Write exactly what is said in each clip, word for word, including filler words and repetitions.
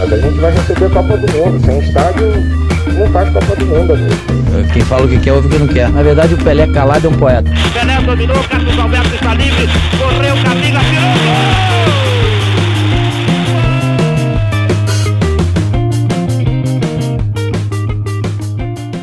Mas a gente vai receber a Copa do Mundo. Sem estádio, não faz Copa do Mundo, amigo. Quem fala o que quer, ouve o que não quer. Na verdade, o Pelé calado é um poeta. Pelé dominou, Carlos Alberto está livre. Correu, Camila, virou.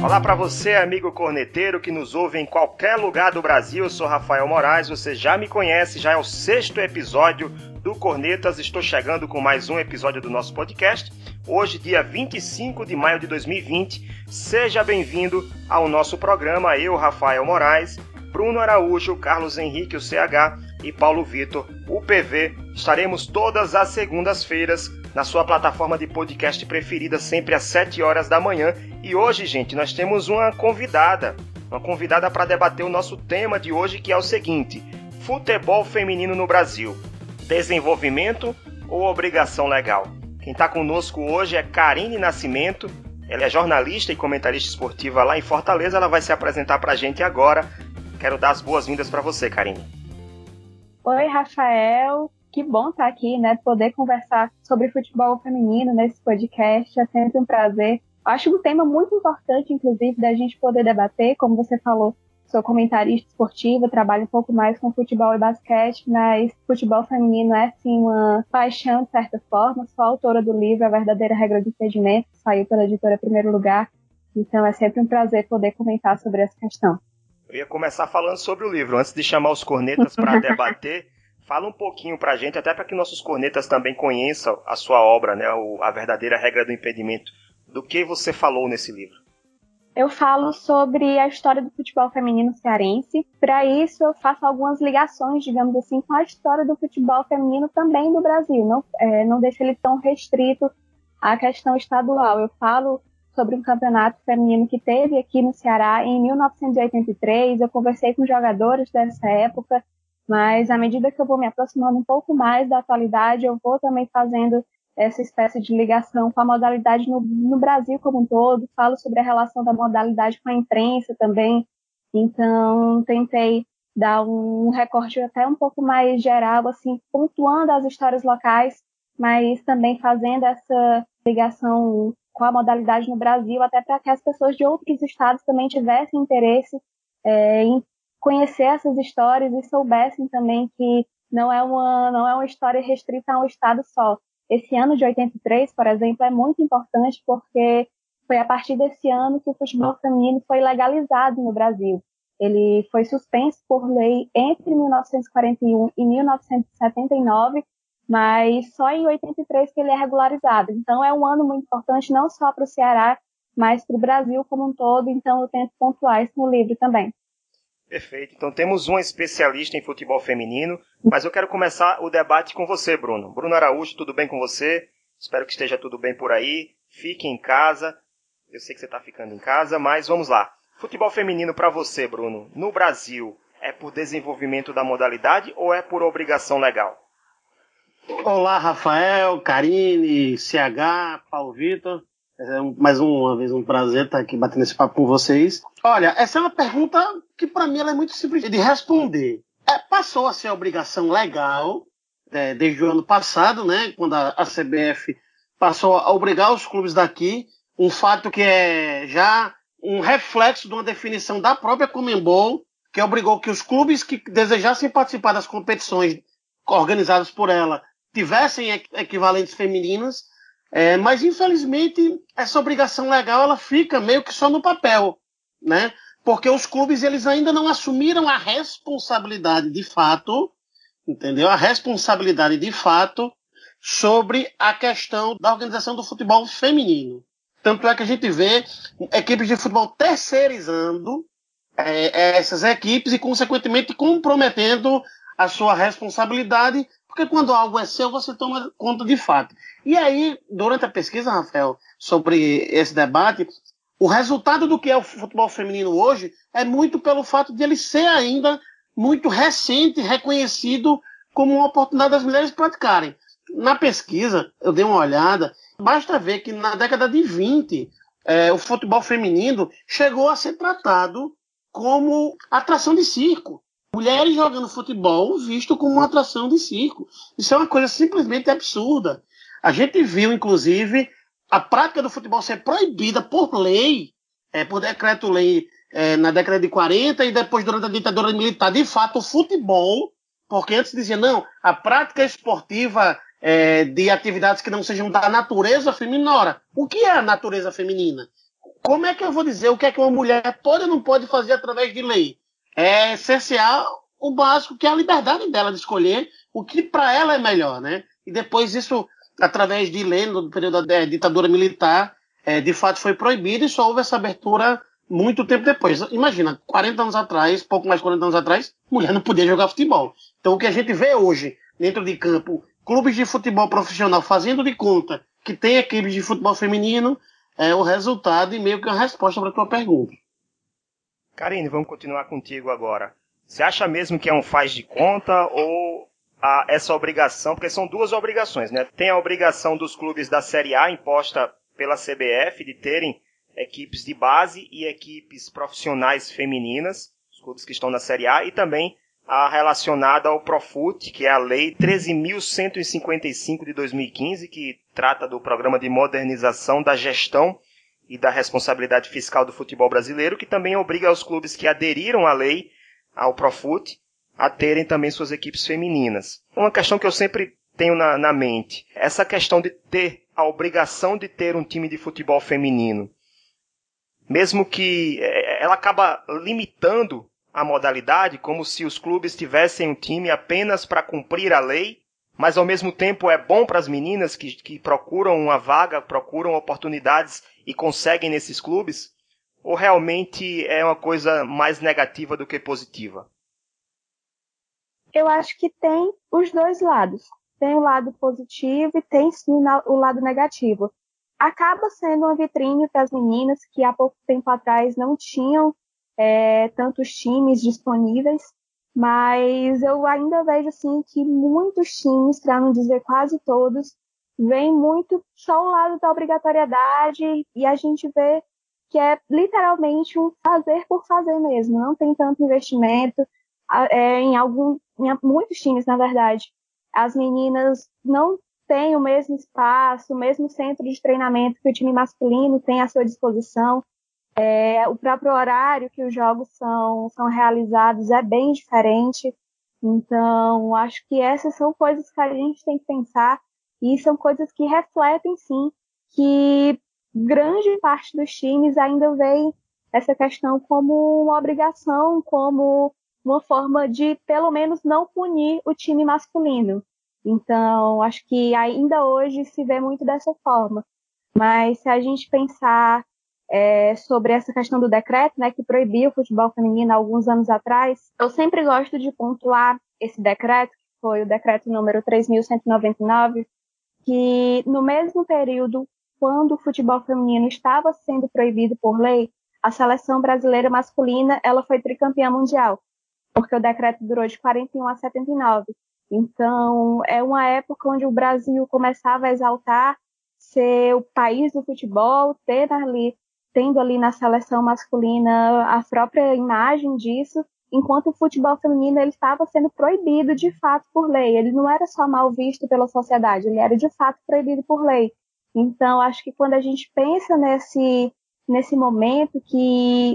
Olá para você, amigo corneteiro que nos ouve em qualquer lugar do Brasil. Eu sou Rafael Moraes, você já me conhece, já é o sexto episódio do Cornetas. Estou chegando com mais um episódio do nosso podcast. Hoje, dia vinte e cinco de maio de dois mil e vinte. Seja bem-vindo ao nosso programa. Eu, Rafael Moraes, Bruno Araújo, Carlos Henrique, o C H, e Paulo Vitor, o P V. Estaremos todas as segundas-feiras na sua plataforma de podcast preferida, sempre às sete horas da manhã. E hoje, gente, nós temos uma convidada, uma convidada para debater o nosso tema de hoje, que é o seguinte: futebol feminino no Brasil, desenvolvimento ou obrigação legal? Quem está conosco hoje é Karine Nascimento, ela é jornalista e comentarista esportiva lá em Fortaleza, ela vai se apresentar para a gente agora. Quero dar as boas-vindas para você, Karine. Oi, Rafael. Que bom estar aqui, né? Poder conversar sobre futebol feminino nesse podcast é sempre um prazer. Acho um tema muito importante, inclusive, da gente poder debater. Como você falou, sou comentarista esportiva, trabalho um pouco mais com futebol e basquete, mas futebol feminino é, sim, uma paixão, de certa forma. Sou autora do livro A Verdadeira Regra do Impedimento, que saiu pela editora Primeiro Lugar. Então, é sempre um prazer poder comentar sobre essa questão. Eu ia começar falando sobre o livro. Antes de chamar os cornetas para debater, fala um pouquinho pra gente, até para que nossos cornetas também conheçam a sua obra, né? O, a Verdadeira Regra do Impedimento. Do que você falou nesse livro? Eu falo sobre a história do futebol feminino cearense. Para isso, eu faço algumas ligações, digamos assim, com a história do futebol feminino também do Brasil. Não, é, não deixo ele tão restrito à questão estadual. Eu falo sobre um campeonato feminino que teve aqui no Ceará em mil novecentos e oitenta e três. Eu conversei com jogadores dessa época. Mas, à medida que eu vou me aproximando um pouco mais da atualidade, eu vou também fazendo essa espécie de ligação com a modalidade no, no Brasil como um todo. Falo sobre a relação da modalidade com a imprensa também. Então, tentei dar um recorte até um pouco mais geral, assim, pontuando as histórias locais, mas também fazendo essa ligação com a modalidade no Brasil, até para que as pessoas de outros estados também tivessem interesse é, em conhecer essas histórias e soubessem também que não é uma, não é uma história restrita a um estado só. Esse ano de oitenta e três, por exemplo, é muito importante porque foi a partir desse ano que o futebol feminino foi legalizado no Brasil. Ele foi suspenso por lei entre mil novecentos e quarenta e um e mil novecentos e setenta e nove, mas só em oitenta e três que ele é regularizado. Então é um ano muito importante não só para o Ceará, mas para o Brasil como um todo, então eu tento pontuar isso no livro também. Perfeito. Então temos uma especialista em futebol feminino, mas eu quero começar o debate com você, Bruno. Bruno Araújo, tudo bem com você? Espero que esteja tudo bem por aí. Fique em casa. Eu sei que você está ficando em casa, mas vamos lá. Futebol feminino para você, Bruno, no Brasil, é por desenvolvimento da modalidade ou é por obrigação legal? Olá, Rafael, Karine, C H, Paulo Vitor. É mais uma vez um prazer estar aqui batendo esse papo com vocês. Olha, essa é uma pergunta que para mim ela é muito simples de responder. É, passou a ser obrigação legal é, desde o ano passado, né? Quando a, a C B F passou a obrigar os clubes daqui, um fato que é já um reflexo de uma definição da própria Comebol, que obrigou que os clubes que desejassem participar das competições organizadas por ela tivessem equivalentes femininas. É, mas, infelizmente, essa obrigação legal ela fica meio que só no papel, né? Porque os clubes eles ainda não assumiram a responsabilidade de fato, entendeu? A responsabilidade de fato sobre a questão da organização do futebol feminino. Tanto é que a gente vê equipes de futebol terceirizando é, essas equipes e, consequentemente, comprometendo a sua responsabilidade. Porque quando algo é seu, você toma conta de fato. E aí, durante a pesquisa, Rafael, sobre esse debate, o resultado do que é o futebol feminino hoje é muito pelo fato de ele ser ainda muito recente, reconhecido como uma oportunidade das mulheres praticarem. Na pesquisa, eu dei uma olhada, basta ver que na década de vinte, é, o futebol feminino chegou a ser tratado como atração de circo. Mulheres jogando futebol visto como uma atração de circo. Isso é uma coisa simplesmente absurda. A gente viu, inclusive, a prática do futebol ser proibida por lei, é, por decreto-lei, é, na década de quarenta e depois durante a ditadura militar. De fato, o futebol, porque antes dizia, não, a prática esportiva é, de atividades que não sejam da natureza feminina. Ora, o que é a natureza feminina? Como é que eu vou dizer o que é que uma mulher pode ou não pode fazer através de lei? É essencial o básico, que é a liberdade dela de escolher o que para ela é melhor, né? E depois isso, através de lei, no período da ditadura militar, é, de fato foi proibido e só houve essa abertura muito tempo depois. Imagina, quarenta anos atrás, pouco mais de quarenta anos atrás, mulher não podia jogar futebol. Então o que a gente vê hoje, dentro de campo, clubes de futebol profissional fazendo de conta que tem equipes de futebol feminino, é o resultado e meio que a resposta para a tua pergunta. Karine, vamos continuar contigo agora. Você acha mesmo que é um faz de conta ou a, essa obrigação, porque são duas obrigações, né? Tem a obrigação dos clubes da Série A imposta pela C B F de terem equipes de base e equipes profissionais femininas, os clubes que estão na Série A, e também a relacionada ao Profut, que é a Lei treze mil cento e cinquenta e cinco de dois mil e quinze, que trata do Programa de Modernização da Gestão e da Responsabilidade Fiscal do Futebol Brasileiro, que também obriga os clubes que aderiram à lei, ao Profut, a terem também suas equipes femininas. Uma questão que eu sempre tenho na, na mente, essa questão de ter a obrigação de ter um time de futebol feminino, mesmo que ela acaba limitando a modalidade, como se os clubes tivessem um time apenas para cumprir a lei, mas ao mesmo tempo é bom para as meninas que, que procuram uma vaga, procuram oportunidades e conseguem nesses clubes, ou realmente é uma coisa mais negativa do que positiva? Eu acho que tem os dois lados. Tem o lado positivo e tem sim o lado negativo. Acaba sendo uma vitrine para as meninas que há pouco tempo atrás não tinham É, tantos times disponíveis, mas eu ainda vejo assim que muitos times, para não dizer quase todos, vêm muito só o lado da obrigatoriedade e a gente vê que é literalmente um fazer por fazer mesmo, não tem tanto investimento é, em, algum, em muitos times, na verdade. As meninas não têm o mesmo espaço, o mesmo centro de treinamento que o time masculino tem à sua disposição. É, o próprio horário que os jogos são, são realizados é bem diferente, então acho que essas são coisas que a gente tem que pensar e são coisas que refletem sim que grande parte dos times ainda vê essa questão como uma obrigação, como uma forma de pelo menos não punir o time masculino, então acho que ainda hoje se vê muito dessa forma, mas se a gente pensar É, sobre essa questão do decreto, né, que proibiu o futebol feminino há alguns anos atrás, eu sempre gosto de pontuar esse decreto, que foi o decreto número três mil cento e noventa e nove, que no mesmo período, quando o futebol feminino estava sendo proibido por lei, a seleção brasileira masculina ela foi tricampeã mundial, porque o decreto durou de quarenta e um a setenta e nove. Então, é uma época onde o Brasil começava a exaltar ser o país do futebol, ter ali tendo ali na seleção masculina a própria imagem disso, enquanto o futebol feminino ele estava sendo proibido de fato por lei. Ele não era só mal visto pela sociedade, ele era de fato proibido por lei. Então, acho que quando a gente pensa nesse, nesse momento, que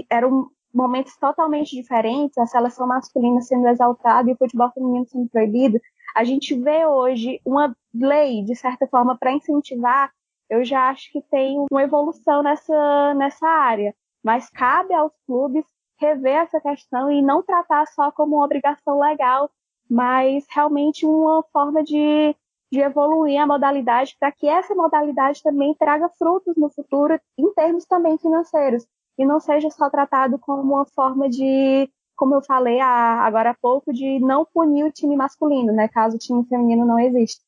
eram momentos totalmente diferentes, a seleção masculina sendo exaltada e o futebol feminino sendo proibido, a gente vê hoje uma lei, de certa forma, para incentivar. Eu já acho que tem uma evolução nessa, nessa área, mas cabe aos clubes rever essa questão e não tratar só como uma obrigação legal, mas realmente uma forma de, de evoluir a modalidade para que essa modalidade também traga frutos no futuro em termos também financeiros e não seja só tratado como uma forma de, como eu falei a, agora há pouco, de não punir o time masculino, né, caso o time feminino não exista.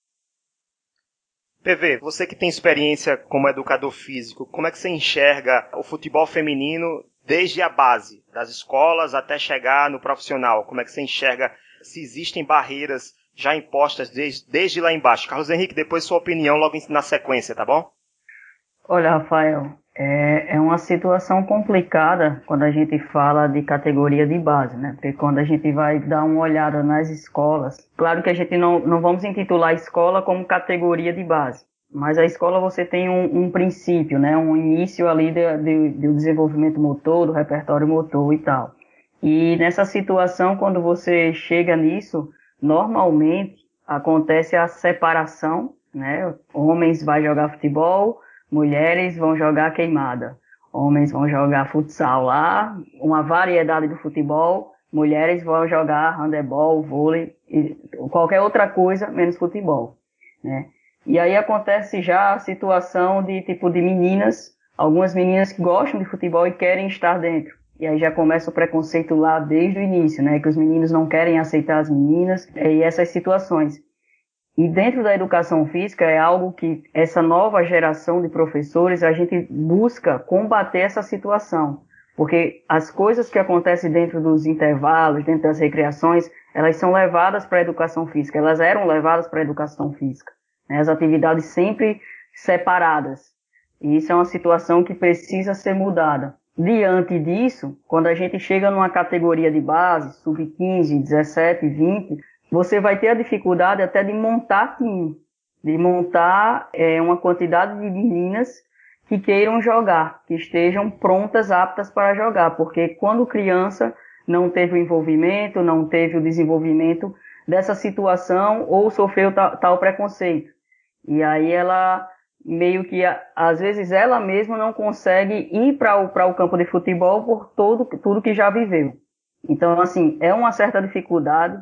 P V, você que tem experiência como educador físico, como é que você enxerga o futebol feminino desde a base, das escolas até chegar no profissional? Como é que você enxerga se existem barreiras já impostas desde, desde lá embaixo? Carlos Henrique, depois sua opinião logo na sequência, tá bom? Olha, Rafael, é, é uma situação complicada quando a gente fala de categoria de base, né? Porque quando a gente vai dar uma olhada nas escolas, claro que a gente não, não vamos intitular a escola como categoria de base, Mas a escola você tem um, um princípio, né? Um início ali de, de, do desenvolvimento motor, do repertório motor e tal. E nessa situação, quando você chega nisso, normalmente acontece a separação, né? Homens vão jogar futebol, mulheres vão jogar queimada. Homens vão jogar futsal lá, uma variedade do futebol. Mulheres vão jogar handebol, vôlei, qualquer outra coisa, menos futebol, né? E aí acontece já a situação de tipo de meninas, algumas meninas que gostam de futebol e querem estar dentro. E aí já começa o preconceito lá desde o início, né? Que os meninos não querem aceitar as meninas e essas situações. E dentro da educação física é algo que essa nova geração de professores, a gente busca combater essa situação. Porque as coisas que acontecem dentro dos intervalos, dentro das recreações, elas são levadas para a educação física. Elas eram levadas para a educação física, né? As atividades sempre separadas. E isso é uma situação que precisa ser mudada. Diante disso, quando a gente chega numa categoria de base, sub quinze, dezessete, vinte, você vai ter a dificuldade até de montar time, de montar é, uma quantidade de meninas que queiram jogar, que estejam prontas, aptas para jogar, porque quando criança não teve o envolvimento, não teve o desenvolvimento dessa situação ou sofreu tal, tal preconceito. E aí ela meio que, às vezes, ela mesma não consegue ir para o, para o campo de futebol por todo, tudo que já viveu. Então, assim, é uma certa dificuldade.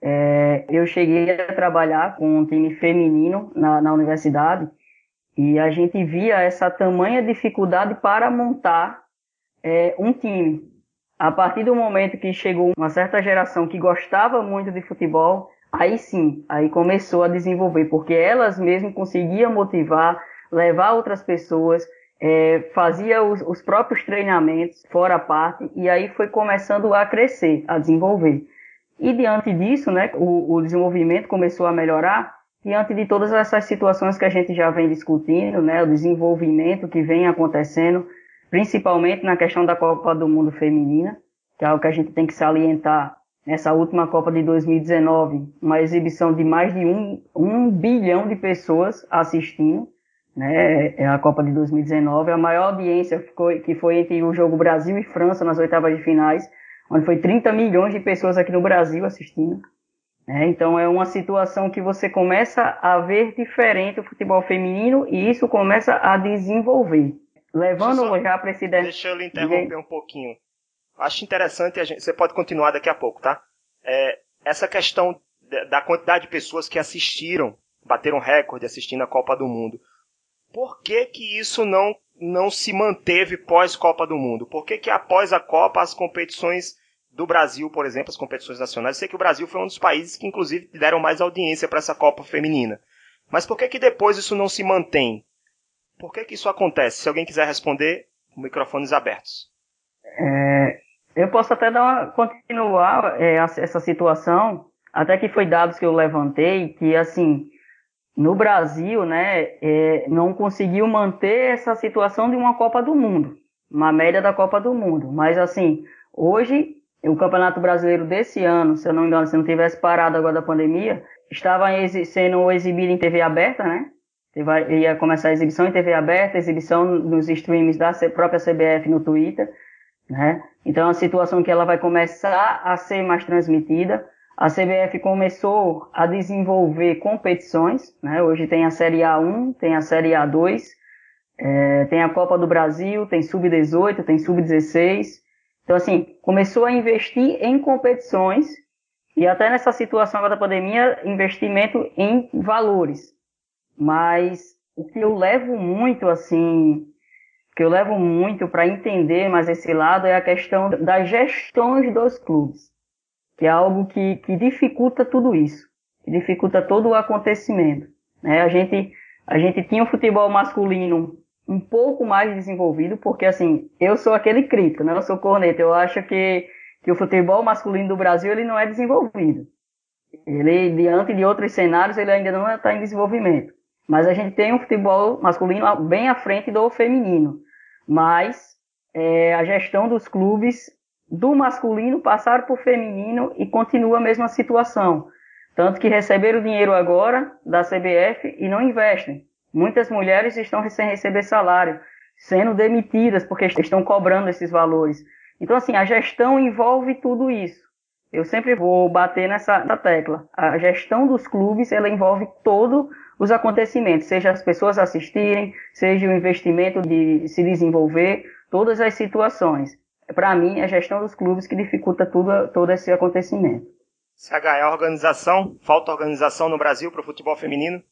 É, eu cheguei a trabalhar com um time feminino na, na universidade, e a gente via essa tamanha dificuldade para montar é, um time. A partir do momento que chegou uma certa geração que gostava muito de futebol, aí sim, aí começou a desenvolver, porque elas mesmas conseguiam motivar, levar outras pessoas, é, fazia os, os próprios treinamentos fora a parte, e aí foi começando a crescer, a desenvolver. E diante disso, né, o, o desenvolvimento começou a melhorar. Diante de todas essas situações que a gente já vem discutindo, né, o desenvolvimento que vem acontecendo, principalmente na questão da Copa do Mundo Feminina, que é algo que a gente tem que salientar nessa última Copa de dois mil e dezenove, uma exibição de mais de um, um bilhão de pessoas assistindo, né, é a Copa de dois mil e dezenove, a maior audiência ficou, que foi entre o jogo Brasil e França nas oitavas de finais, onde foi trinta milhões de pessoas aqui no Brasil assistindo. É, então é uma situação que você começa a ver diferente o futebol feminino e isso começa a desenvolver. Levando só, já para esse... Deixa eu lhe interromper um pouquinho. Acho interessante, a gente, você pode continuar daqui a pouco, tá? É, essa questão da quantidade de pessoas que assistiram, bateram recorde assistindo a Copa do Mundo. Por que que isso não, não se manteve pós-Copa do Mundo? Por que que após a Copa as competições... do Brasil, por exemplo, as competições nacionais. Eu sei que o Brasil foi um dos países que, inclusive, deram mais audiência para essa Copa Feminina. Mas por que que depois isso não se mantém? Por que que isso acontece? Se alguém quiser responder, microfones abertos. É, eu posso até dar uma, continuar é, essa situação, até que foi dados que eu levantei, que, assim, no Brasil, né, é, não conseguiu manter essa situação de uma Copa do Mundo, uma média da Copa do Mundo. Mas, assim, hoje... O Campeonato Brasileiro desse ano, se eu não me engano, se não tivesse parado agora da pandemia, estava sendo exibido em T V aberta, né? Ia começar a exibição em T V aberta, exibição nos streams da própria C B F no Twitter, né? Então é uma situação que ela vai começar a ser mais transmitida. A C B F começou a desenvolver competições, né? Hoje tem a Série A um, tem a Série A dois, é, tem a Copa do Brasil, tem sub dezoito, tem sub dezesseis... Então, assim, começou a investir em competições e até nessa situação da pandemia, investimento em valores. Mas o que eu levo muito, assim, que eu levo muito para entender mais esse lado é a questão das gestões dos clubes, que é algo que, que dificulta tudo isso, que dificulta todo o acontecimento, né? A gente, a gente tinha o futebol masculino um pouco mais desenvolvido, porque assim, eu sou aquele crítico, né? Eu sou corneta, eu acho que, que o futebol masculino do Brasil ele não é desenvolvido. Ele, diante de outros cenários, ele ainda não está em desenvolvimento. Mas a gente tem um futebol masculino bem à frente do feminino. Mas é, a gestão dos clubes do masculino passaram para o feminino e continua a mesma situação. Tanto que receberam dinheiro agora da C B F e não investem. Muitas mulheres estão sem receber salário, sendo demitidas porque estão cobrando esses valores. Então, assim, a gestão envolve tudo isso. Eu sempre vou bater nessa, nessa tecla. A gestão dos clubes, ela envolve todos os acontecimentos, seja as pessoas assistirem, seja o investimento de se desenvolver, todas as situações. Para mim, é a gestão dos clubes que dificulta tudo, todo esse acontecimento. C H, é a organização? Falta organização no Brasil para o futebol feminino?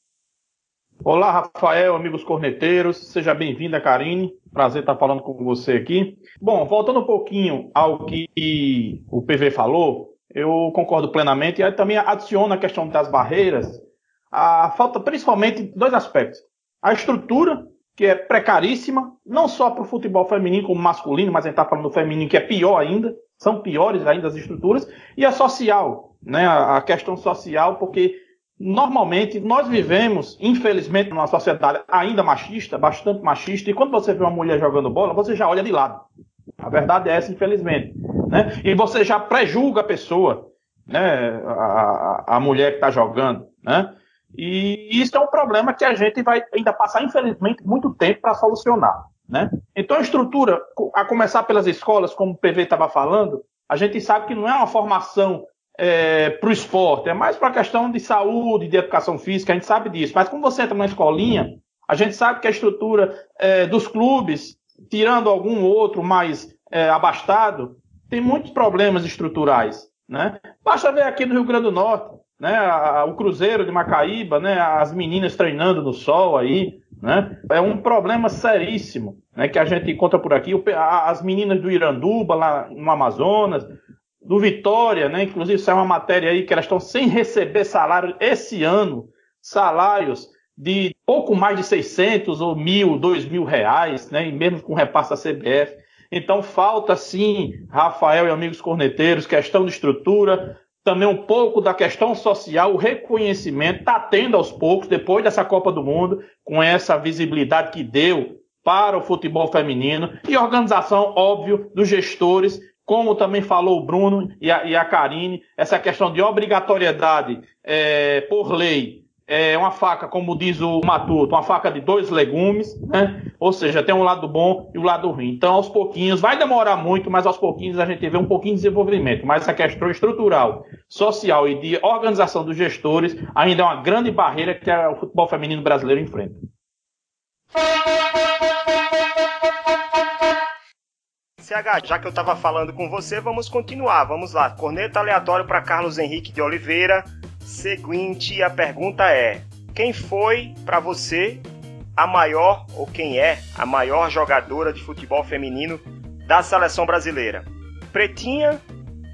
Olá, Rafael, amigos corneteiros. Seja bem-vinda, Karine. Prazer estar falando com você aqui. Bom, voltando um pouquinho ao que o P V falou, eu concordo plenamente e também adiciono a questão das barreiras. A falta, principalmente, dois aspectos. A estrutura, que é precaríssima, não só para o futebol feminino como masculino, mas a gente está falando do feminino, que é pior ainda, são piores ainda as estruturas, e a social, né, a questão social, porque normalmente nós vivemos, infelizmente, numa sociedade ainda machista, bastante machista, e quando você vê uma mulher jogando bola, você já olha de lado. A verdade é essa, infelizmente, né? E você já prejulga a pessoa, né, a, a mulher que está jogando, né? E isso é um problema que a gente vai ainda passar, infelizmente, muito tempo para solucionar, né? Então a estrutura, a começar pelas escolas, como o P V estava falando, a gente sabe que não é uma formação é, para o esporte, é mais para a questão de saúde, de educação física, a gente sabe disso. Mas quando você entra numa escolinha, a gente sabe que a estrutura é, dos clubes, tirando algum outro mais é, abastado, tem muitos problemas estruturais, né? Basta ver aqui no Rio Grande do Norte, né, a, o Cruzeiro de Macaíba, né, as meninas treinando no sol aí, né, é um problema seríssimo, né, que a gente encontra por aqui, o, a, as meninas do Iranduba, lá no Amazonas, do Vitória, né, inclusive saiu uma matéria aí que elas estão sem receber salário esse ano, salários de pouco mais de seiscentos ou mil, dois mil reais, né, e mesmo com repasse da C B F. Então falta sim, Rafael e amigos corneteiros, questão de estrutura, também um pouco da questão social, o reconhecimento está tendo aos poucos, depois dessa Copa do Mundo, com essa visibilidade que deu para o futebol feminino, e organização, óbvio, dos gestores, como também falou o Bruno e a, e a Karine, essa questão de obrigatoriedade é, por lei, é uma faca, como diz o Matuto, uma faca de dois legumes, né? Ou seja, tem um lado bom e o um lado ruim. Então, aos pouquinhos, vai demorar muito, mas aos pouquinhos a gente vê um pouquinho de desenvolvimento. Mas essa questão estrutural, social e de organização dos gestores ainda é uma grande barreira que o futebol feminino brasileiro enfrenta. C H, já que eu estava falando com você, vamos continuar. Vamos lá. Corneta aleatório para Carlos Henrique de Oliveira. Seguinte, a pergunta é: quem foi para você a maior, ou quem é a maior jogadora de futebol feminino da seleção brasileira? Pretinha,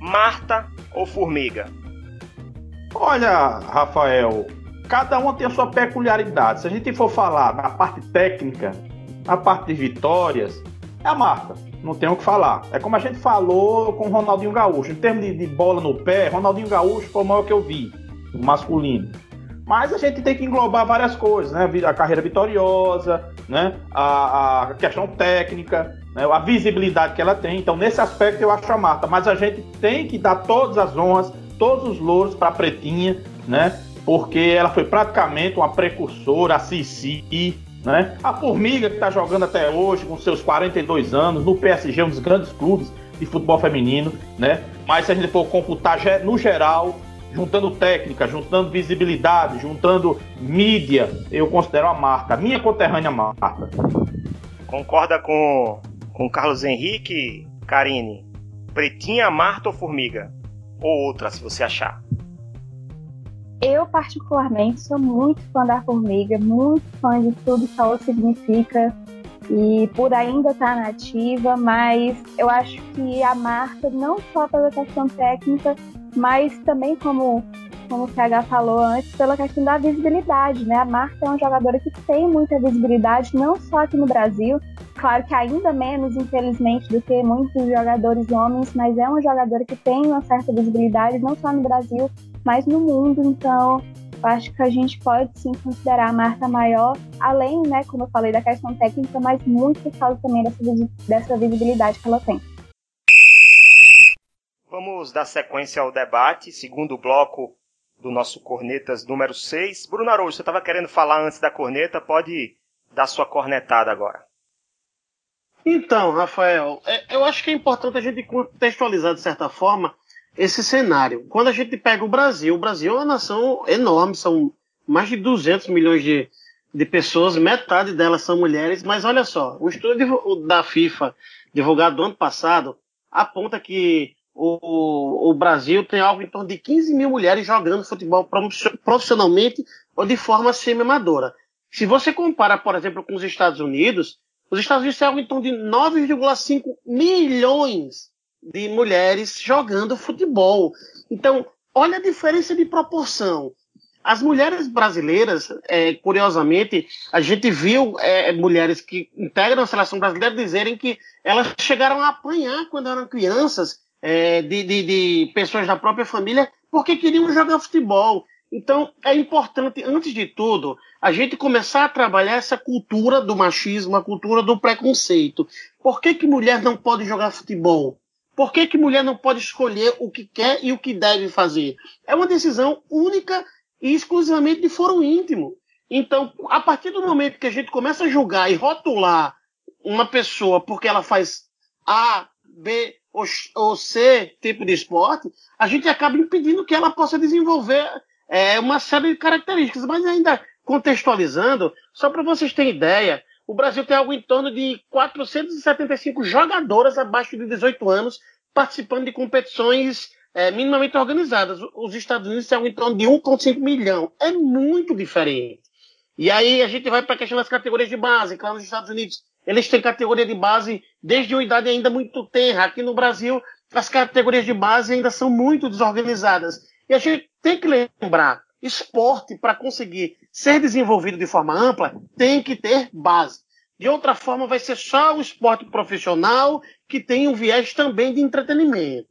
Marta ou Formiga? Olha, Rafael, cada uma tem a sua peculiaridade. Se a gente for falar na parte técnica, na parte de vitórias, é a Marta, não tem o que falar. É como a gente falou com o Ronaldinho Gaúcho. Em termos de, de bola no pé, Ronaldinho Gaúcho foi o maior que eu vi, o masculino. Mas a gente tem que englobar várias coisas, né? A carreira vitoriosa, né? a, a questão técnica, né? A visibilidade que ela tem. Então, nesse aspecto, eu acho a Marta. Mas a gente tem que dar todas as honras, todos os louros para a Pretinha, né? Porque ela foi praticamente uma precursora, a Sissi, né? A Formiga, que está jogando até hoje, com seus quarenta e dois anos, no P S G, um dos grandes clubes de futebol feminino, né? Mas se a gente for computar no geral, juntando técnica, juntando visibilidade, juntando mídia, eu considero a Marta, minha conterrânea Marta. Concorda com com Carlos Henrique, Karine? Pretinha, Marta ou Formiga? Ou outra, se você achar. Eu, particularmente, sou muito fã da Formiga, muito fã de tudo que ela significa, e por ainda estar na ativa, mas eu acho que a Marta, não só pela questão técnica, mas também, como, como o C H falou antes, pela questão da visibilidade, né? A Marta é uma jogadora que tem muita visibilidade, não só aqui no Brasil, claro que ainda menos, infelizmente, do que muitos jogadores homens, mas é uma jogadora que tem uma certa visibilidade, não só no Brasil, mas no mundo. Então, eu acho que a gente pode, sim, considerar a Marta maior, além, né, como eu falei, da questão técnica, mas muito por causa também dessa, dessa visibilidade que ela tem. Vamos dar sequência ao debate. Segundo bloco, do nosso Cornetas número seis. Bruno Araújo, você estava querendo falar antes da corneta, pode dar sua cornetada agora. Então, Rafael, eu acho que é importante a gente contextualizar, de certa forma, esse cenário. Quando a gente pega o Brasil, o Brasil é uma nação enorme, são mais de duzentos milhões de, de pessoas, metade delas são mulheres, mas olha só, o estudo da FIFA, divulgado no ano passado, aponta que o, o Brasil tem algo em torno de quinze mil mulheres jogando futebol profissionalmente ou de forma semi-amadora. Se você compara, por exemplo, com os Estados Unidos, os Estados Unidos têm algo em torno de nove vírgula cinco milhões de mulheres jogando futebol. Então, olha a diferença de proporção. As mulheres brasileiras, é, curiosamente, a gente viu é, mulheres que integram a seleção brasileira dizerem que elas chegaram a apanhar quando eram crianças é, de, de, de pessoas da própria família porque queriam jogar futebol. Então, é importante, antes de tudo, a gente começar a trabalhar essa cultura do machismo, a cultura do preconceito. Por que que mulher não pode jogar futebol? Por que que mulher não pode escolher o que quer e o que deve fazer? É uma decisão única e exclusivamente de foro íntimo. Então, a partir do momento que a gente começa a julgar e rotular uma pessoa porque ela faz A, B ou C tipo de esporte, a gente acaba impedindo que ela possa desenvolver é, uma série de características. Mas ainda contextualizando, só para vocês terem ideia, o Brasil tem algo em torno de quatrocentas e setenta e cinco jogadoras abaixo de dezoito anos participando de competições é, minimamente organizadas. Os Estados Unidos tem algo em torno de um vírgula cinco milhão. É muito diferente. E aí a gente vai para a questão das categorias de base. Claro, nos Estados Unidos eles têm categoria de base desde uma idade ainda muito tenra. Aqui no Brasil as categorias de base ainda são muito desorganizadas. E a gente tem que lembrar, esporte, para conseguir ser desenvolvido de forma ampla, tem que ter base. De outra forma, vai ser só o esporte profissional que tem um viés também de entretenimento.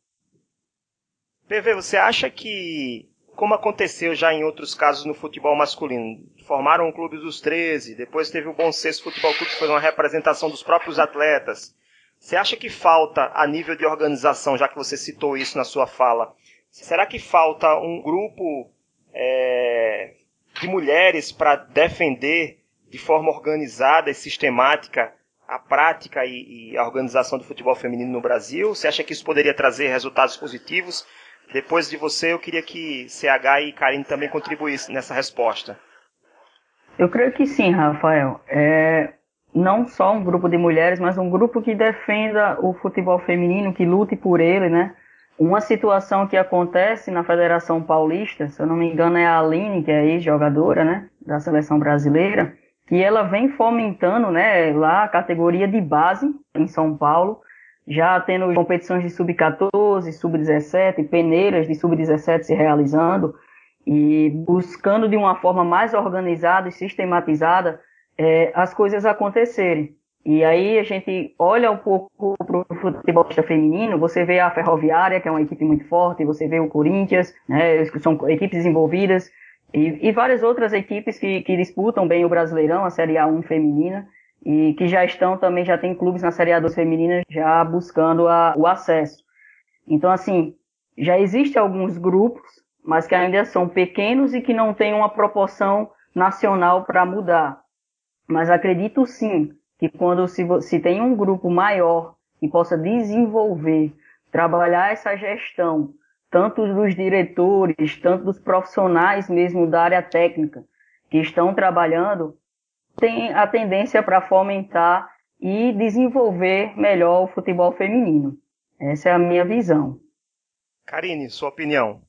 P V, você acha que, como aconteceu já em outros casos no futebol masculino, formaram o Clube dos treze, depois teve o Bom Senso Futebol Clube, que foi uma representação dos próprios atletas. Você acha que falta, a nível de organização, já que você citou isso na sua fala, será que falta um grupo É, de mulheres para defender de forma organizada e sistemática a prática e, e a organização do futebol feminino no Brasil? Você acha que isso poderia trazer resultados positivos? Depois de você, eu queria que C H e Karine também contribuíssem nessa resposta. Eu creio que sim, Rafael. É, não só um grupo de mulheres, mas um grupo que defenda o futebol feminino, que lute por ele, né? Uma situação que acontece na Federação Paulista, se eu não me engano é a Aline, que é ex-jogadora, né, da Seleção Brasileira, que ela vem fomentando, né, lá a categoria de base em São Paulo, já tendo competições de sub catorze, sub dezessete, peneiras de sub dezessete se realizando e buscando de uma forma mais organizada e sistematizada é, as coisas acontecerem. E aí a gente olha um pouco para o futebol feminino, você vê a Ferroviária, que é uma equipe muito forte, você vê o Corinthians, né, são equipes envolvidas, e, e várias outras equipes que, que disputam bem o Brasileirão, a Série A um feminina, e que já estão também, já tem clubes na Série A dois feminina já buscando a, o acesso. Então, assim, já existem alguns grupos, mas que ainda são pequenos e que não têm uma proporção nacional para mudar. Mas acredito sim, que quando se, se tem um grupo maior que possa desenvolver, trabalhar essa gestão, tanto dos diretores, tanto dos profissionais mesmo da área técnica que estão trabalhando, tem a tendência para fomentar e desenvolver melhor o futebol feminino. Essa é a minha visão. Karine, sua opinião?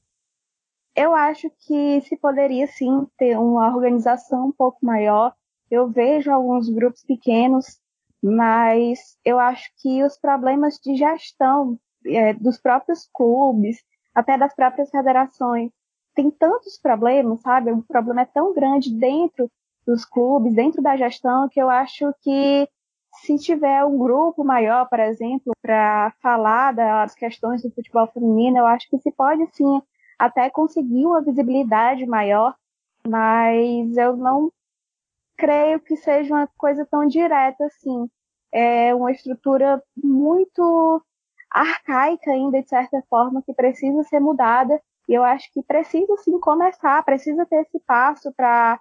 Eu acho que se poderia sim ter uma organização um pouco maior. Eu vejo alguns grupos pequenos, mas eu acho que os problemas de gestão é, dos próprios clubes, até das próprias federações, tem tantos problemas, sabe? O problema é tão grande dentro dos clubes, dentro da gestão, que eu acho que se tiver um grupo maior, por exemplo, para falar das questões do futebol feminino, eu acho que se pode sim até conseguir uma visibilidade maior, mas eu não creio que seja uma coisa tão direta assim, é uma estrutura muito arcaica ainda de certa forma que precisa ser mudada E eu acho que precisa, sim, começar, precisa ter esse passo para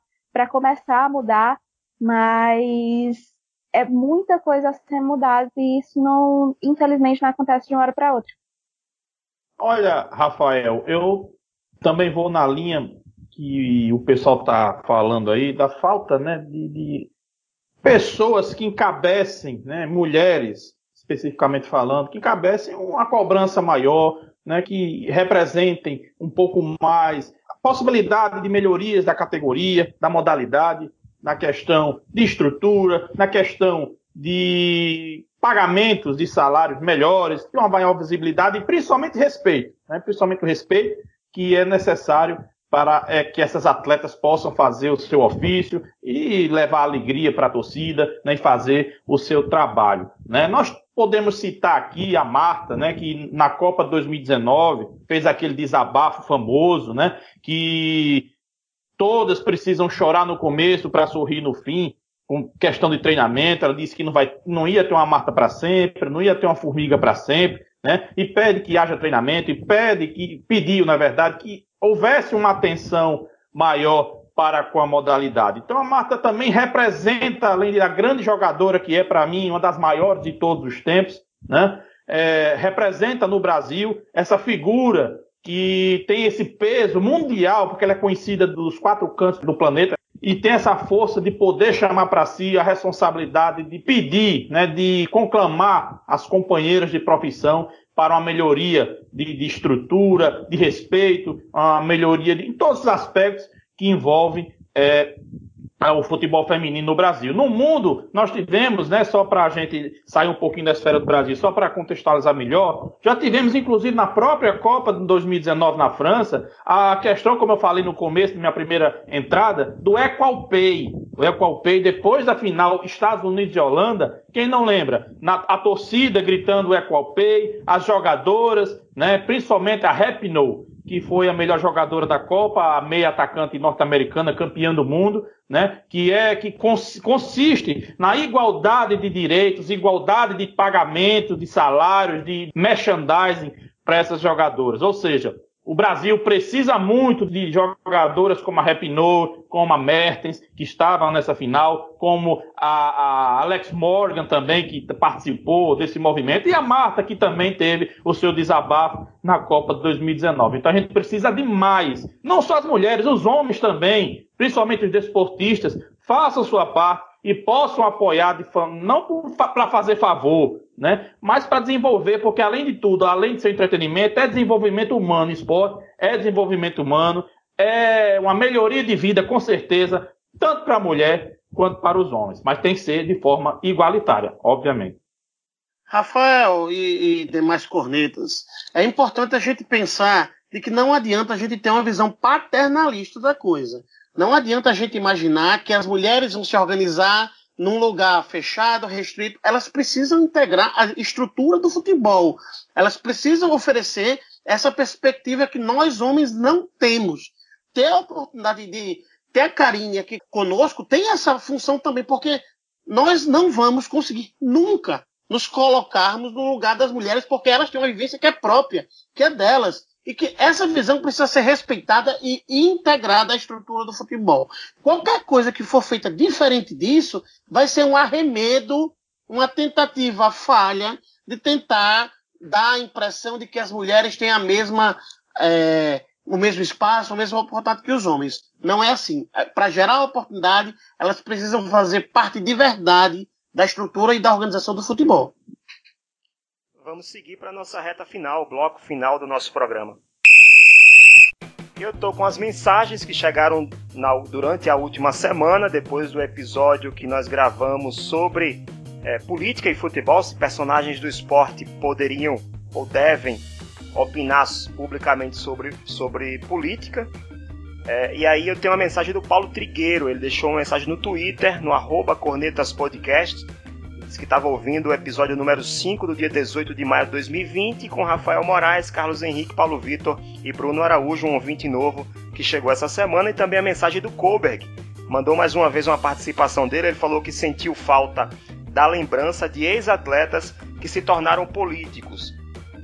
começar a mudar, mas é muita coisa a ser mudada e isso, não, infelizmente, não acontece de uma hora para outra. Olha, Rafael, eu também vou na linha que o pessoal está falando aí, da falta, né, de, de pessoas que encabecem, né, mulheres, especificamente falando, que encabecem uma cobrança maior, né, que representem um pouco mais a possibilidade de melhorias da categoria, da modalidade, na questão de estrutura, na questão de pagamentos de salários melhores, de uma maior visibilidade e principalmente respeito, né? Principalmente o respeito que é necessário para é, que essas atletas possam fazer o seu ofício e levar alegria para a torcida, né? E fazer o seu trabalho, né? Nós podemos citar aqui a Marta, né? Que na Copa de dois mil e dezenove fez aquele desabafo famoso, né? Que todas precisam chorar no começo para sorrir no fim, com questão de treinamento. Ela disse que não, vai, não ia ter uma Marta para sempre, não ia ter uma Formiga para sempre, né? E pede que haja treinamento, e pede que pediu, na verdade, que houvesse uma atenção maior para com a modalidade. Então a Marta também representa, além da grande jogadora que é, para mim, uma das maiores de todos os tempos, né? É, representa no Brasil essa figura que tem esse peso mundial, porque ela é conhecida dos quatro cantos do planeta e tem essa força de poder chamar para si a responsabilidade de pedir, né, de conclamar as companheiras de profissão para uma melhoria de, de estrutura, de respeito, uma melhoria de, em todos os aspectos que envolvem é, o futebol feminino no Brasil. No mundo, nós tivemos, né, só para a gente sair um pouquinho da esfera do Brasil, só para contextualizar melhor, já tivemos, inclusive, na própria Copa de dois mil e dezenove na França, a questão, como eu falei no começo da minha primeira entrada, do Equal Pay. O Equal Pay, depois da final, Estados Unidos e Holanda, quem não lembra? Na, a torcida gritando Equal Pay, as jogadoras, né, principalmente a Rapinoe, que foi a melhor jogadora da Copa, a meia atacante norte-americana, campeã do mundo, né? Que, é, que cons- consiste na igualdade de direitos, igualdade de pagamento, de salários, de merchandising para essas jogadoras. Ou seja, o Brasil precisa muito de jogadoras como a Rapinoe, como a Mertens, que estavam nessa final, como a, a Alex Morgan também, que participou desse movimento, e a Marta, que também teve o seu desabafo na Copa de dois mil e dezenove. Então a gente precisa de mais, não só as mulheres, os homens também, principalmente os desportistas, façam sua parte e possam apoiar, de fã, não para fazer favor, né, mas para desenvolver, porque além de tudo, além de ser entretenimento, é desenvolvimento humano, esporte, é desenvolvimento humano, é uma melhoria de vida, com certeza, tanto para a mulher quanto para os homens, mas tem que ser de forma igualitária, obviamente. Rafael e, e demais cornetas, é importante a gente pensar de que não adianta a gente ter uma visão paternalista da coisa. Não adianta a gente imaginar que as mulheres vão se organizar num lugar fechado, restrito. Elas precisam integrar a estrutura do futebol. Elas precisam oferecer essa perspectiva que nós, homens, não temos. Ter a oportunidade de ter a Karine aqui conosco tem essa função também, porque nós não vamos conseguir nunca nos colocarmos no lugar das mulheres, porque elas têm uma vivência que é própria, que é delas. E que essa visão precisa ser respeitada e integrada à estrutura do futebol. Qualquer coisa que for feita diferente disso vai ser um arremedo, uma tentativa falha de tentar dar a impressão de que as mulheres têm a mesma, é, o mesmo espaço, a mesma oportunidade que os homens. Não é assim. Para gerar oportunidade, elas precisam fazer parte de verdade da estrutura e da organização do futebol. Vamos seguir para a nossa reta final, o bloco final do nosso programa. Eu estou com as mensagens que chegaram na, durante a última semana, depois do episódio que nós gravamos sobre é, política e futebol, se personagens do esporte poderiam ou devem opinar publicamente sobre, sobre política. É, e aí eu tenho uma mensagem do Paulo Trigueiro, ele deixou uma mensagem no Twitter, no arroba cornetaspodcast, que estava ouvindo o episódio número cinco do dia dezoito de maio de dois mil e vinte com Rafael Moraes, Carlos Henrique, Paulo Vitor e Bruno Araújo, um ouvinte novo que chegou essa semana, e também a mensagem do Koberg, mandou mais uma vez uma participação dele, ele falou que sentiu falta da lembrança de ex-atletas que se tornaram políticos.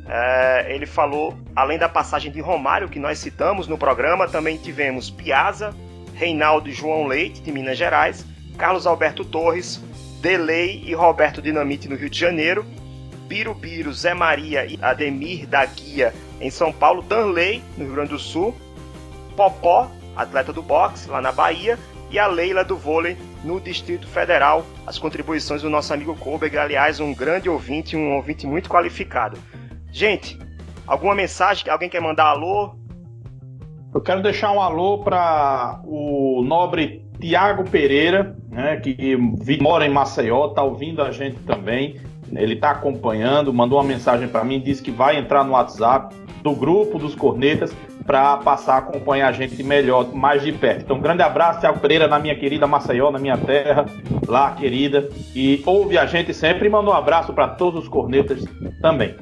É, ele falou, além da passagem de Romário, que nós citamos no programa, também tivemos Piazza, Reinaldo e João Leite, de Minas Gerais, Carlos Alberto Torres, Delei e Roberto Dinamite, no Rio de Janeiro, Birubiru, Zé Maria e Ademir da Guia, em São Paulo, Danley, no Rio Grande do Sul, Popó, atleta do boxe, lá na Bahia, e a Leila do vôlei, no Distrito Federal. As contribuições do nosso amigo Koberg, aliás, um grande ouvinte, um ouvinte muito qualificado. Gente, alguma mensagem? Alguém quer mandar alô? Eu quero deixar um alô para o nobre Tiago Pereira, né, que mora em Maceió, está ouvindo a gente também. Ele está acompanhando, mandou uma mensagem para mim, disse que vai entrar no WhatsApp do grupo dos Cornetas para passar a acompanhar a gente melhor, mais de perto. Então, um grande abraço, Tiago Pereira, na minha querida Maceió, na minha terra, lá querida. E ouve a gente sempre e manda um abraço para todos os Cornetas também.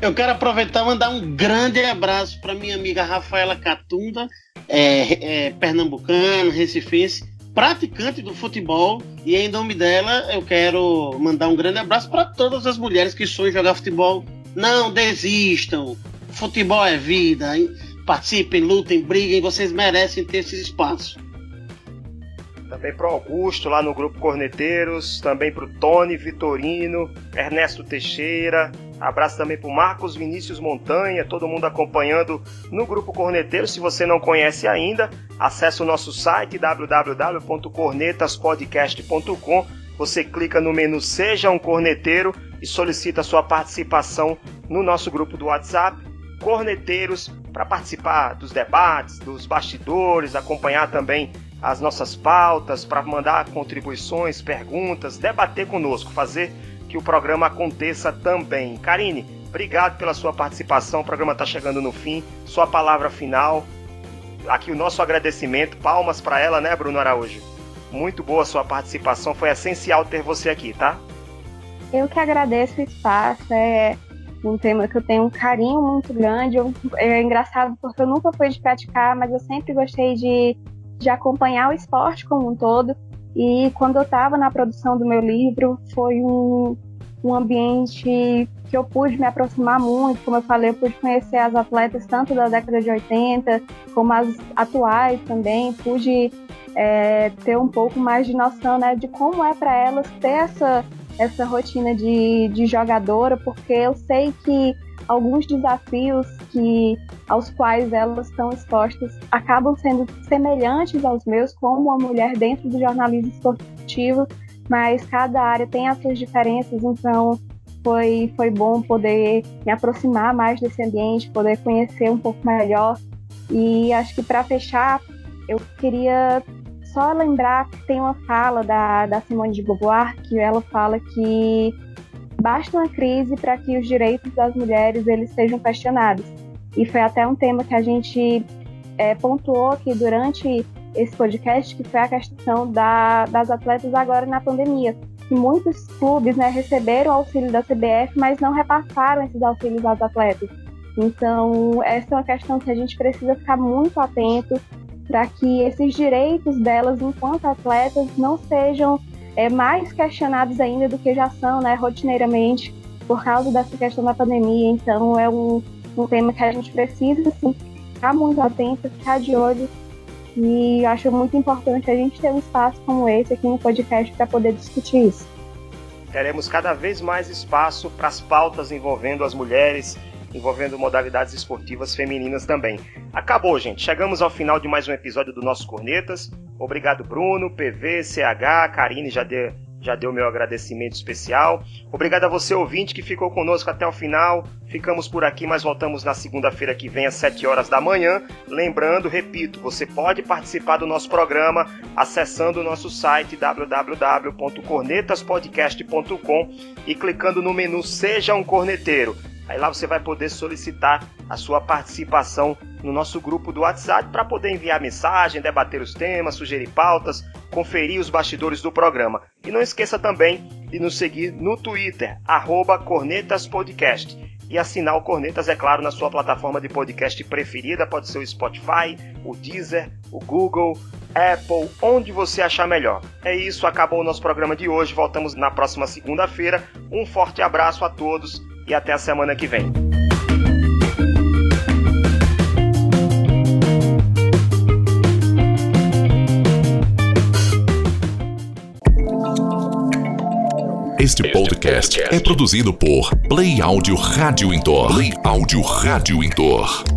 Eu quero aproveitar e mandar um grande abraço para minha amiga Rafaela Catunda, é, é, pernambucana, recifense, praticante do futebol, e em nome dela eu quero mandar um grande abraço para todas as mulheres que sonham jogar futebol. Não desistam, futebol é vida, hein? Participem, lutem, briguem, vocês merecem ter esses espaços. Também para o Augusto, lá no Grupo Corneteiros, também para o Tony Vitorino, Ernesto Teixeira. Abraço também para o Marcos Vinícius Montanha, todo mundo acompanhando no Grupo Corneteiro. Se você não conhece ainda, acesse o nosso site w w w ponto cornetas podcast ponto com. Você clica no menu Seja um Corneteiro e solicita a sua participação no nosso grupo do WhatsApp, Corneteiros, para participar dos debates, dos bastidores, acompanhar também as nossas pautas, para mandar contribuições, perguntas, debater conosco, fazer que o programa aconteça também. Karine, obrigado pela sua participação, o programa está chegando no fim, sua palavra final, aqui o nosso agradecimento, palmas para ela, né, Bruno Araújo? Muito boa a sua participação, foi essencial ter você aqui, tá? Eu que agradeço o espaço, é um tema que eu tenho um carinho muito grande, eu, é engraçado porque eu nunca fui de praticar, mas eu sempre gostei de, de acompanhar o esporte como um todo. E quando eu estava na produção do meu livro, foi um, um ambiente que eu pude me aproximar muito. Como eu falei, eu pude conhecer as atletas tanto da década de oitenta, como as atuais também. Pude é, ter um pouco mais de noção, né, de como é para elas ter essa, essa rotina de, de jogadora, porque eu sei que alguns desafios que, aos quais elas estão expostas acabam sendo semelhantes aos meus, como uma mulher dentro do jornalismo esportivo, mas cada área tem as suas diferenças, então foi, foi bom poder me aproximar mais desse ambiente, poder conhecer um pouco melhor. E acho que para fechar, eu queria só lembrar que tem uma fala da, da Simone de Beauvoir, que ela fala que basta uma crise para que os direitos das mulheres eles sejam questionados. E foi até um tema que a gente é, pontuou aqui durante esse podcast, que foi a questão da, das atletas agora na pandemia. Que muitos clubes, né, receberam auxílio da C B F, mas não repassaram esses auxílios aos atletas. Então, essa é uma questão que a gente precisa ficar muito atento para que esses direitos delas, enquanto atletas, não sejam é, mais questionados ainda do que já são, né, rotineiramente, por causa dessa questão da pandemia. Então, é um um tema que a gente precisa, assim, ficar muito atento, ficar de olho, e acho muito importante a gente ter um espaço como esse aqui no podcast para poder discutir isso. Teremos cada vez mais espaço para as pautas envolvendo as mulheres, envolvendo modalidades esportivas femininas também. Acabou, gente. Chegamos ao final de mais um episódio do nosso Cornetas. Obrigado, Bruno, P V, C H, Karine, já deu, já deu meu agradecimento especial. Obrigado a você, ouvinte, que ficou conosco até o final. Ficamos por aqui, mas voltamos na segunda-feira que vem, às sete horas da manhã. Lembrando, repito, você pode participar do nosso programa acessando o nosso site w w w ponto cornetas podcast ponto com e clicando no menu Seja um Corneteiro. Aí lá você vai poder solicitar a sua participação no nosso grupo do WhatsApp para poder enviar mensagem, debater os temas, sugerir pautas, conferir os bastidores do programa. E não esqueça também de nos seguir no Twitter, arroba Cornetas Podcast. e assinar o Cornetas, é claro, na sua plataforma de podcast preferida. Pode ser o Spotify, o Deezer, o Google, Apple, onde você achar melhor. É isso, acabou o nosso programa de hoje. Voltamos na próxima segunda-feira. Um forte abraço a todos e até a semana que vem. Este podcast é produzido por Play Áudio Rádio Intor. Play Áudio Rádio Intor.